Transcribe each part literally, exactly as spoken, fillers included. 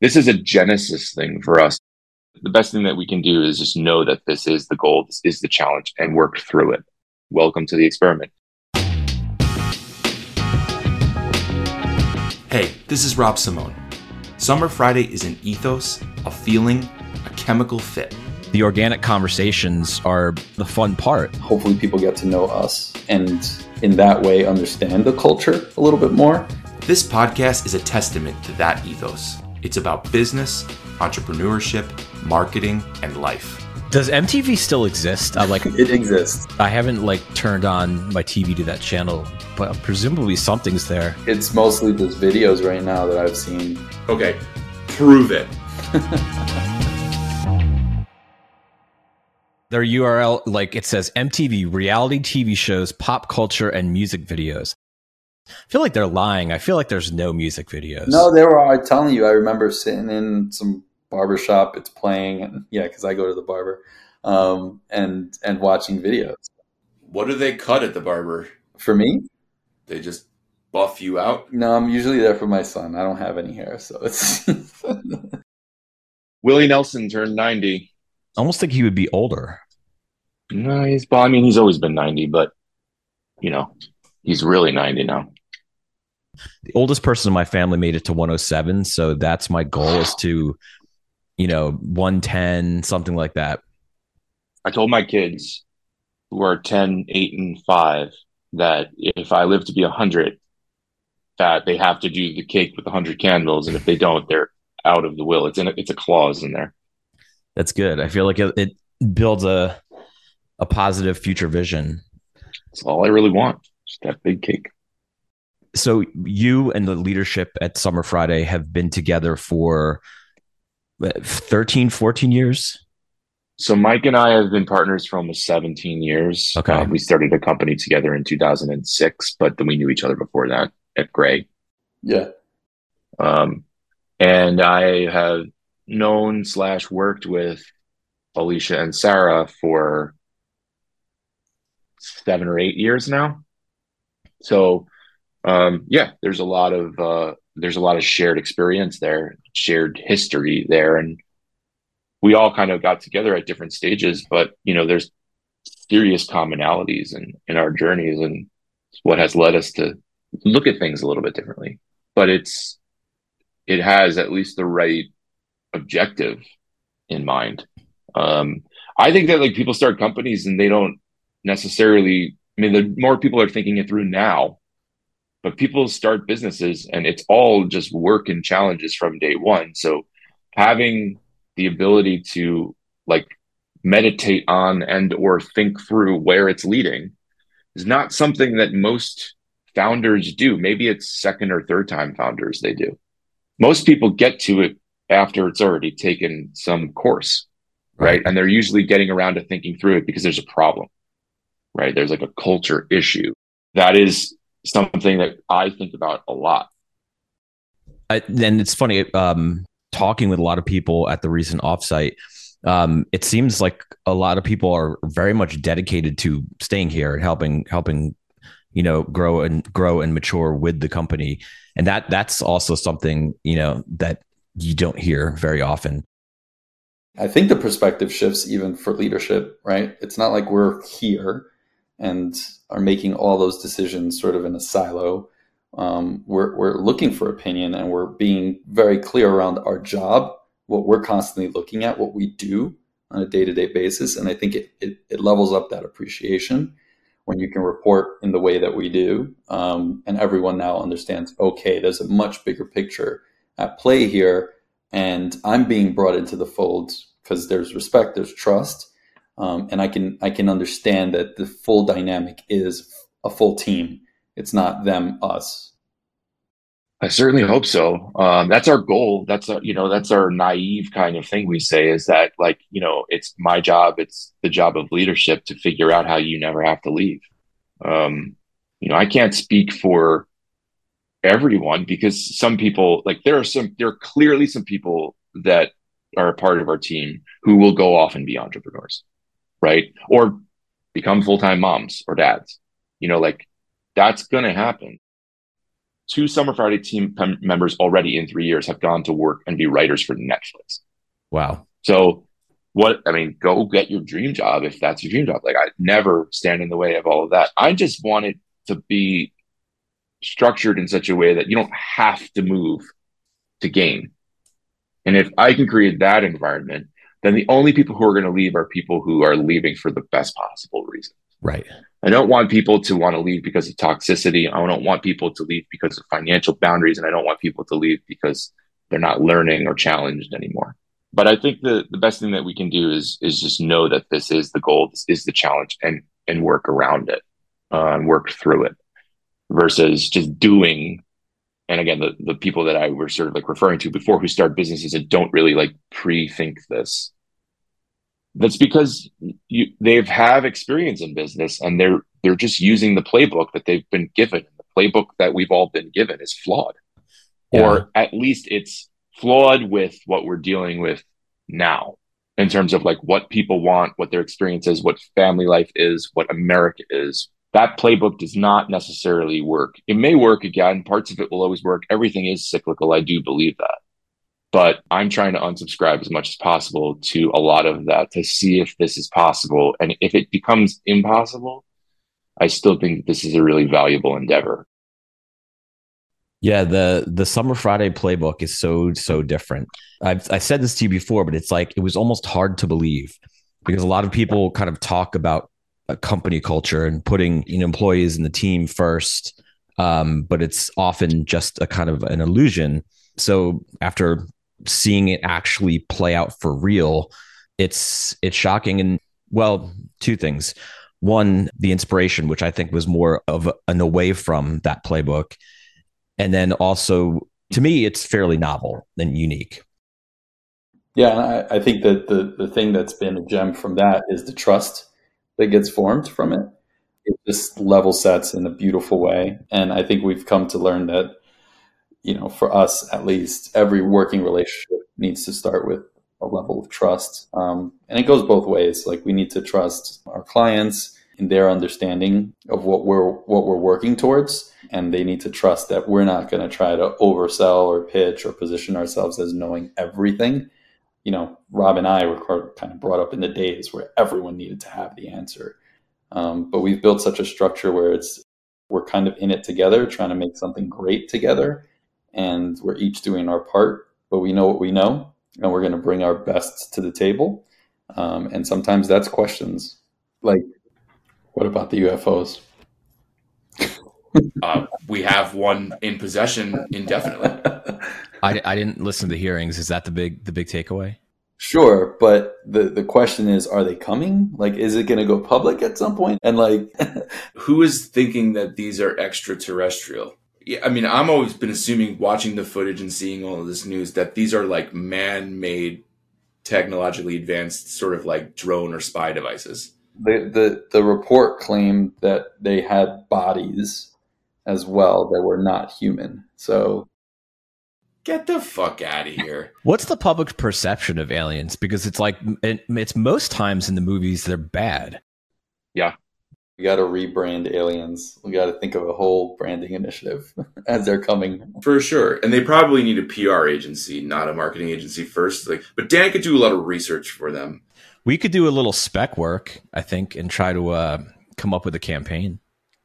This is a Genesis thing for us. The best thing that we can do is just know that this is the goal, this is the challenge, and work through it. Welcome to the experiment. Hey, this is Rob Simone. Summer Friday is an ethos, a feeling, a chemical fit. The organic conversations are the fun part. Hopefully people get to know us and in that way understand the culture a little bit more. This podcast is a testament to that ethos. It's about business, entrepreneurship, marketing, and life. Does M T V still exist? I like it exists. I haven't like turned on my T V to that channel, but presumably something's there. It's mostly those videos right now that I've seen. Okay, prove it. Their U R L, like it says M T V, reality T V shows, pop culture, and music videos. I feel like they're lying. I feel like there's no music videos. No, they were all, I'm telling you, I remember sitting in some barbershop, it's playing, and yeah, because I go to the barber, um, and and watching videos. What do they cut at the barber? For me? They just buff you out? No, I'm usually there for my son. I don't have any hair, so it's... Willie Nelson turned ninety. I almost think he would be older. No, he's, I mean, he's always been ninety, but, you know... He's really ninety now. The oldest person in my family made it to one oh seven. So that's my goal is to, you know, one ten, something like that. I told my kids who are ten, eight, and five that if I live to be one hundred, that they have to do the cake with one hundred candles. And if they don't, they're out of the will. It's in a, it's a clause in there. That's good. I feel like it, it builds a a positive future vision. That's all I really want. That big cake. So you and the leadership at Summer Friday have been together for thirteen, fourteen years? So Mike and I have been partners for almost seventeen years. Okay. Uh, we started a company together in two thousand six, but then we knew each other before that at Gray. Yeah. Um, and I have known slash worked with Alicia and Sarah for seven or eight years now. So, um, yeah, there's a lot of uh, there's a lot of shared experience there, shared history there, and we all kind of got together at different stages. But you know, there's serious commonalities in, in our journeys, and what has led us to look at things a little bit differently. But it's it has at least the right objective in mind. Um, I think that like people start companies and they don't necessarily. I mean, the more people are thinking it through now, but people start businesses and it's all just work and challenges from day one. So having the ability to like meditate on and or think through where it's leading is not something that most founders do. Maybe it's second or third time founders they do. Most people get to it after it's already taken some course, right? And they're usually getting around to thinking through it because there's a problem. Right. There's like a culture issue. That is something that I think about a lot. I, and it's funny, um, talking with a lot of people at the recent offsite, um, it seems like a lot of people are very much dedicated to staying here and helping, helping, you know, grow and grow and mature with the company. And that that's also something, you know, that you don't hear very often. I think the perspective shifts even for leadership, right? It's not like we're here and are making all those decisions sort of in a silo. Um, we're, we're looking for opinion and we're being very clear around our job, what we're constantly looking at, what we do on a day-to-day basis. And I think it, it, it levels up that appreciation when you can report in the way that we do. Um, and everyone now understands, okay, there's a much bigger picture at play here. And I'm being brought into the fold because there's respect, there's trust. Um, and I can I can understand that the full dynamic is a full team. It's not them, us. I certainly hope so. Um, that's our goal. That's our, you know, that's our naive kind of thing we say is that like, you know, it's my job. It's the job of leadership to figure out how you never have to leave. Um, you know, I can't speak for everyone because some people like there are some there are clearly some people that are a part of our team who will go off and be entrepreneurs, right? Or become full-time moms or dads. You know, like that's going to happen. two Summer Friday team pem- members already in three years have gone to work and be writers for Netflix. Wow. So what, I mean, go get your dream job if that's your dream job. Like, I never stand in the way of all of that. I just wanted to be structured in such a way that you don't have to move to gain. And if I can create that environment, then the only people who are going to leave are people who are leaving for the best possible reason. Right. I don't want people to want to leave because of toxicity. I don't want people to leave because of financial boundaries. And I don't want people to leave because they're not learning or challenged anymore. But I think the, the best thing that we can do is is just know that this is the goal, this is the challenge, and and work around it uh, and work through it versus just doing. And again, the, the people that I were sort of like referring to before who start businesses and don't really like pre-think this. That's because you, they've have experience in business and they're they're just using the playbook that they've been given. The playbook that we've all been given is flawed. Yeah. Or at least it's flawed with what we're dealing with now in terms of like what people want, what their experience is, what family life is, what America is. That playbook does not necessarily work. It may work again. Parts of it will always work. Everything is cyclical. I do believe that. But I'm trying to unsubscribe as much as possible to a lot of that to see if this is possible. And if it becomes impossible, I still think this is a really valuable endeavor. Yeah, the the Summer Friday playbook is so, so different. I've I said this to you before, but it's like it was almost hard to believe because a lot of people kind of talk about a company culture and putting you know, employees and the team first, um, but it's often just a kind of an illusion. So after seeing it actually play out for real, it's it's shocking. And well, two things. One, the inspiration, which I think was more of an away from that playbook. And then also, to me, it's fairly novel and unique. Yeah, I, I think that the, the thing that's been a gem from that is the trust that gets formed from it. It just level sets in a beautiful way. And I think we've come to learn that, you know, for us, at least, every working relationship needs to start with a level of trust. Um, and it goes both ways. Like, we need to trust our clients in their understanding of what we're, what we're working towards. And they need to trust that we're not going to try to oversell or pitch or position ourselves as knowing everything. You know, Rob and I were kind of brought up in the days where everyone needed to have the answer. Um, but we've built such a structure where it's, we're kind of in it together, trying to make something great together. And we're each doing our part, but we know what we know, and we're going to bring our best to the table. Um, and sometimes that's questions like, what about the U F Os? uh, we have one in possession indefinitely. I, I didn't listen to the hearings. Is that the big the big takeaway? Sure. But the, the question is, are they coming? Like, is it going to go public at some point? And like, who is thinking that these are extraterrestrial? Yeah, I mean, I'm always been assuming, watching the footage and seeing all of this news, that these are like man-made, technologically advanced sort of like drone or spy devices. The the, the report claimed that they had bodies as well that were not human. So get the fuck out of here. What's the public perception of aliens? Because it's like it, it's most times in the movies they're bad. Yeah. We got to rebrand aliens. We got to think of a whole branding initiative as they're coming. For sure. And they probably need a P R agency, not a marketing agency first. Like, but Dan could do a lot of research for them. We could do a little spec work, I think, and try to uh, come up with a campaign.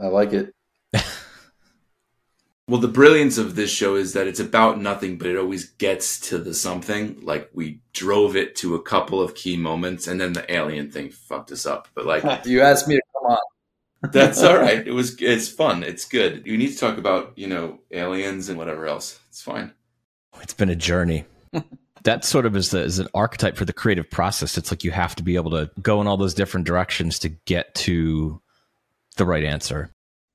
I like it. Well, the brilliance of this show is that it's about nothing, but it always gets to the something. Like, we drove it to a couple of key moments, and then the alien thing fucked us up. But like, you asked me to come on. That's all right. It was, it's fun. It's good. You need to talk about, you know, aliens and whatever else. It's fine. It's been a journey. That sort of is, the, is an archetype for the creative process. It's like you have to be able to go in all those different directions to get to the right answer.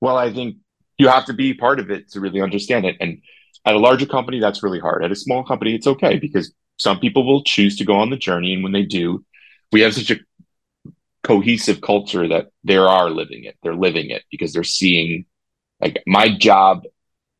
Well, I think you have to be part of it to really understand it. And at a larger company, that's really hard. At a small company, it's okay because some people will choose to go on the journey. And when they do, we have such a cohesive culture that they are living it. They're living it because they're seeing, like, my job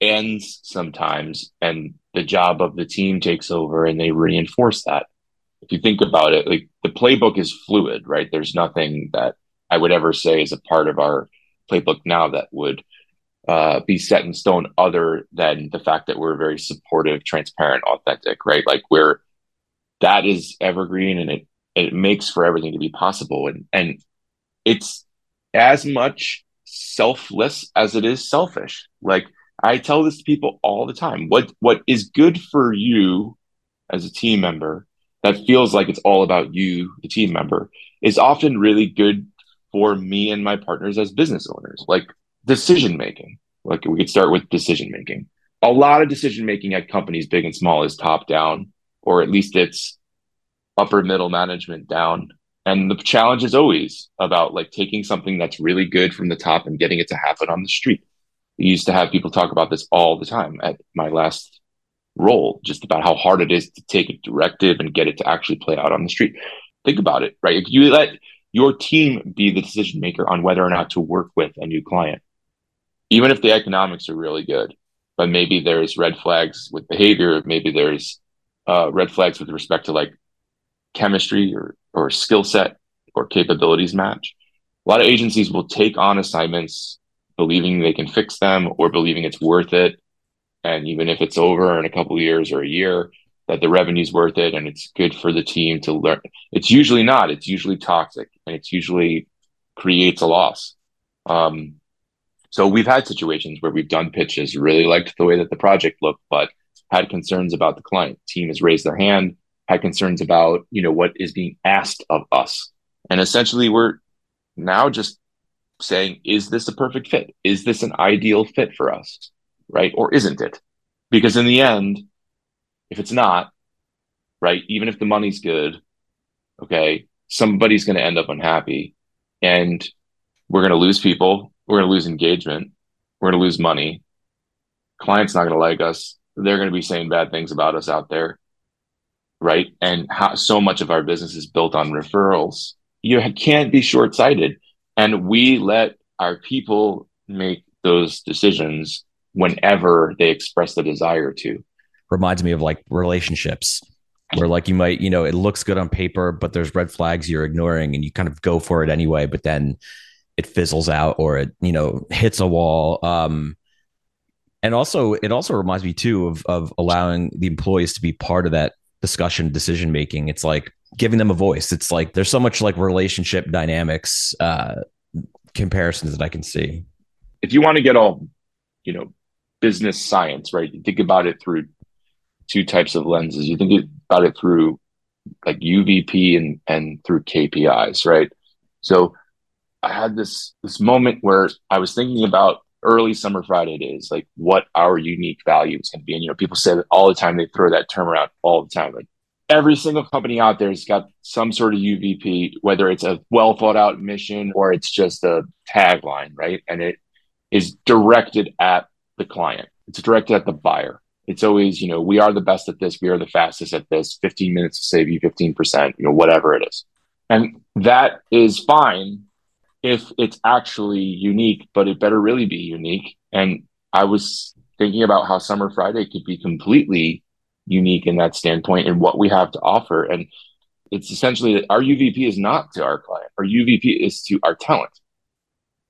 ends sometimes and the job of the team takes over and they reinforce that. If you think about it, like, the playbook is fluid, right? There's nothing that I would ever say is a part of our playbook now that would uh, be set in stone other than the fact that we're very supportive, transparent, authentic, right? Like we're, that is evergreen, and it, it makes for everything to be possible. And, and it's as much selfless as it is selfish. Like I tell this to people all the time, what, what is good for you as a team member that feels like it's all about you, the team member, is often really good for me and my partners as business owners. Like decision-making, like we could start with decision-making. A lot of decision-making at companies, big and small, is top-down, or at least it's upper middle management down. And the challenge is always about like taking something that's really good from the top and getting it to happen on the street. We used to have people talk about this all the time at my last role, just about how hard it is to take a directive and get it to actually play out on the street. Think about it, right? If you let your team be the decision maker on whether or not to work with a new client, even if the economics are really good, but maybe there's red flags with behavior, maybe there's uh, red flags with respect to like chemistry or or skill set or capabilities match. A lot of agencies will take on assignments believing they can fix them or believing it's worth it. And even if it's over in a couple of years or a year, that the revenue's worth it and it's good for the team to learn. It's usually not. It's usually toxic, and it's usually creates a loss. Um, so we've had situations where we've done pitches, really liked the way that the project looked, but had concerns about the client. Team has raised their hand, had concerns about, you know, what is being asked of us. And essentially we're now just saying, is this a perfect fit? Is this an ideal fit for us? Right? Or isn't it? Because in the end, if it's not, right, even if the money's good, okay, somebody's going to end up unhappy, and we're going to lose people. We're going to lose engagement. We're going to lose money. Client's not going to like us. They're going to be saying bad things about us out there, right? And how, so much of our business is built on referrals. You can't be short-sighted. And we let our people make those decisions whenever they express the desire to. Reminds me of like relationships where like you might, you know, it looks good on paper, but there's red flags you're ignoring and you kind of go for it anyway, but then it fizzles out or it, you know, hits a wall. Um, and also, it also reminds me too of, of allowing the employees to be part of that discussion, decision-making. It's like giving them a voice. It's like, there's so much like relationship dynamics, uh, comparisons that I can see. If you want to get all, you know, business science, right? You think about it through two types of lenses. You think about it through like U V P and, and through K P Is, right? So I had this, this moment where I was thinking about early Summer Friday days, like what our unique value is going to be. And, you know, people say that all the time, they throw that term around all the time. Like every single company out there has got some sort of U V P, whether it's a well thought out mission or it's just a tagline, right? And it is directed at the client. It's directed at the buyer. It's always, you know, we are the best at this. We are the fastest at this. fifteen minutes to save you fifteen percent, you know, whatever it is. And that is fine if it's actually unique, but it better really be unique. And I was thinking about how Summer Friday could be completely unique in that standpoint and what we have to offer. And it's essentially that our U V P is not to our client. Our U V P is to our talent.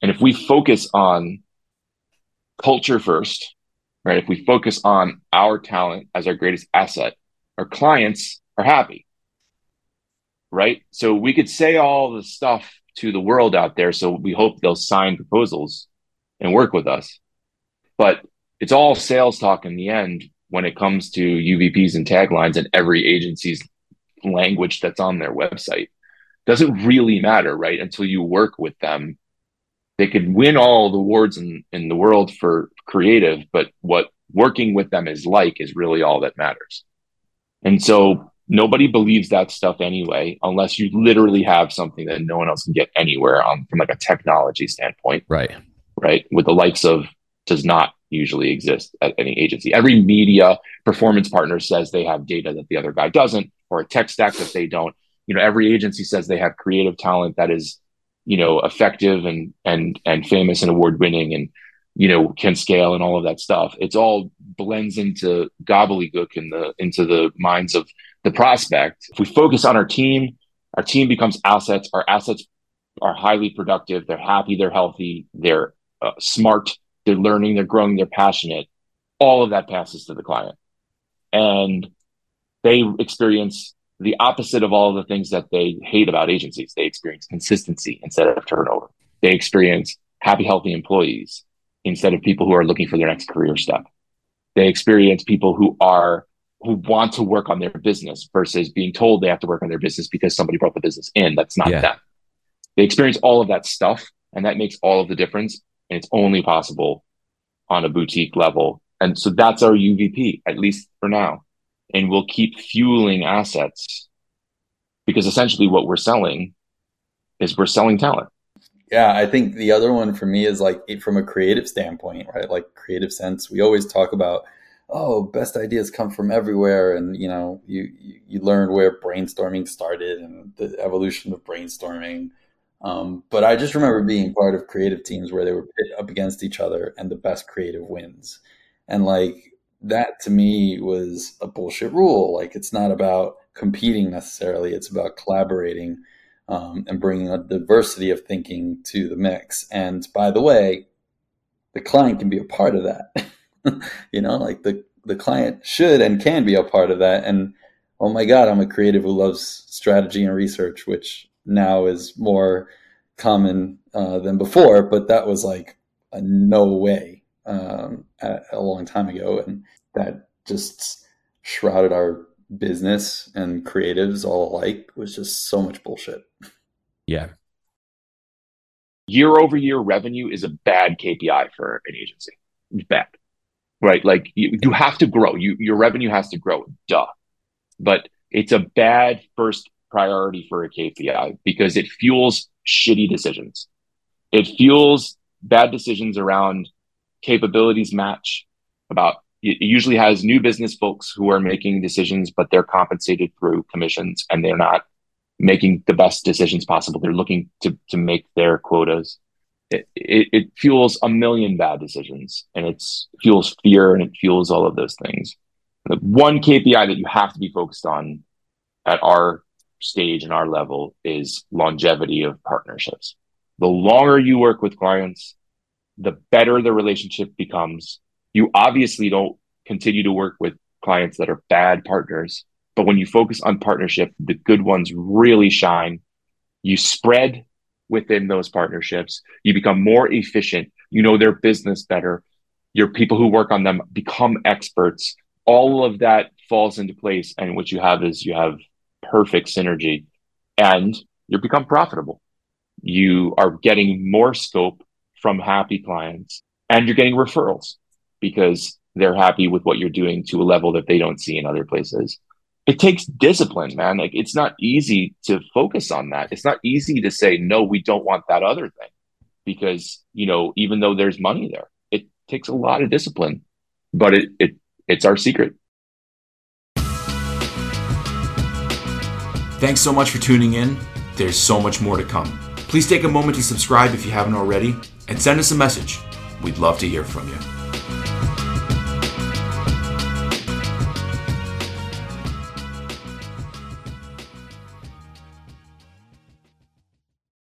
And if we focus on culture first, right? If we focus on our talent as our greatest asset, our clients are happy, right? So we could say all the stuff to the world out there. So we hope they'll sign proposals and work with us, but it's all sales talk in the end when it comes to U V Ps and taglines and every agency's language that's on their website. Doesn't really matter, right? Until you work with them. They could win all the awards in, in the world for creative, but what working with them is like is really all that matters. And so nobody believes that stuff anyway, unless you literally have something that no one else can get anywhere on from like a technology standpoint. Right. Right. With the likes of does not usually exist at any agency. Every media performance partner says they have data that the other guy doesn't, or a tech stack that they don't. You know, every agency says they have creative talent that is, you know, effective and, and, and famous and award winning and, you know, can scale and all of that stuff. It's all blends into gobbledygook in the, into the minds of the prospect. If we focus on our team, our team becomes assets. Our assets are highly productive. They're happy. They're healthy. They're uh, smart. they're learning, they're growing, they're passionate. All of that passes to the client. And they experience the opposite of all of the things that they hate about agencies. They experience consistency instead of turnover. They experience happy, healthy employees instead of people who are looking for their next career step. They experience people who are who want to work on their business versus being told they have to work on their business because somebody brought the business in. That's not yeah. them. They experience all of that stuff, and that makes all of the difference. And it's only possible on a boutique level. And so that's our U V P, at least for now. And we'll keep fueling assets because essentially what we're selling is we're selling talent. Yeah, I think the other one for me is like from a creative standpoint, right? Like creative sense, we always talk about, oh, best ideas come from everywhere. And, you know, you, you learn where brainstorming started and the evolution of brainstorming. Um, but I just remember being part of creative teams where they were pit up against each other and the best creative wins. And like that to me was a bullshit rule. Like it's not about competing necessarily. It's about collaborating. Um, and bringing a diversity of thinking to the mix. And by the way, the client can be a part of that. You know, like the, the client should and can be a part of that. And oh my God, I'm a creative who loves strategy and research, which now is more common uh, than before, but that was like a no way um, a, a long time ago. And that just shrouded our business and creatives all alike was just so much bullshit. Yeah. Year over year revenue is a bad K P I for an agency. It's bad, right? Like you, you have to grow. You, your revenue has to grow. Duh. But it's a bad first priority for a K P I because it fuels shitty decisions. It fuels bad decisions around capabilities match about it usually has new business folks who are making decisions, but they're compensated through commissions and they're not making the best decisions possible. They're looking to to make their quotas. It, it, it fuels a million bad decisions and it's fuels fear and it fuels all of those things. The one K P I that you have to be focused on at our stage and our level is longevity of partnerships. The longer you work with clients, the better the relationship becomes. You obviously don't continue to work with clients that are bad partners, but when you focus on partnership, the good ones really shine. You spread within those partnerships. You become more efficient. You know their business better. Your people who work on them become experts. All of that falls into place. And what you have is you have perfect synergy and you become profitable. You are getting more scope from happy clients and you're getting referrals, because they're happy with what you're doing to a level that they don't see in other places. It takes discipline, man. Like it's not easy to focus on that. It's not easy to say, no, we don't want that other thing because, you know, even though there's money there, it takes a lot of discipline, but it, it it's our secret. Thanks so much for tuning in. There's so much more to come. Please take a moment to subscribe if you haven't already and send us a message. We'd love to hear from you.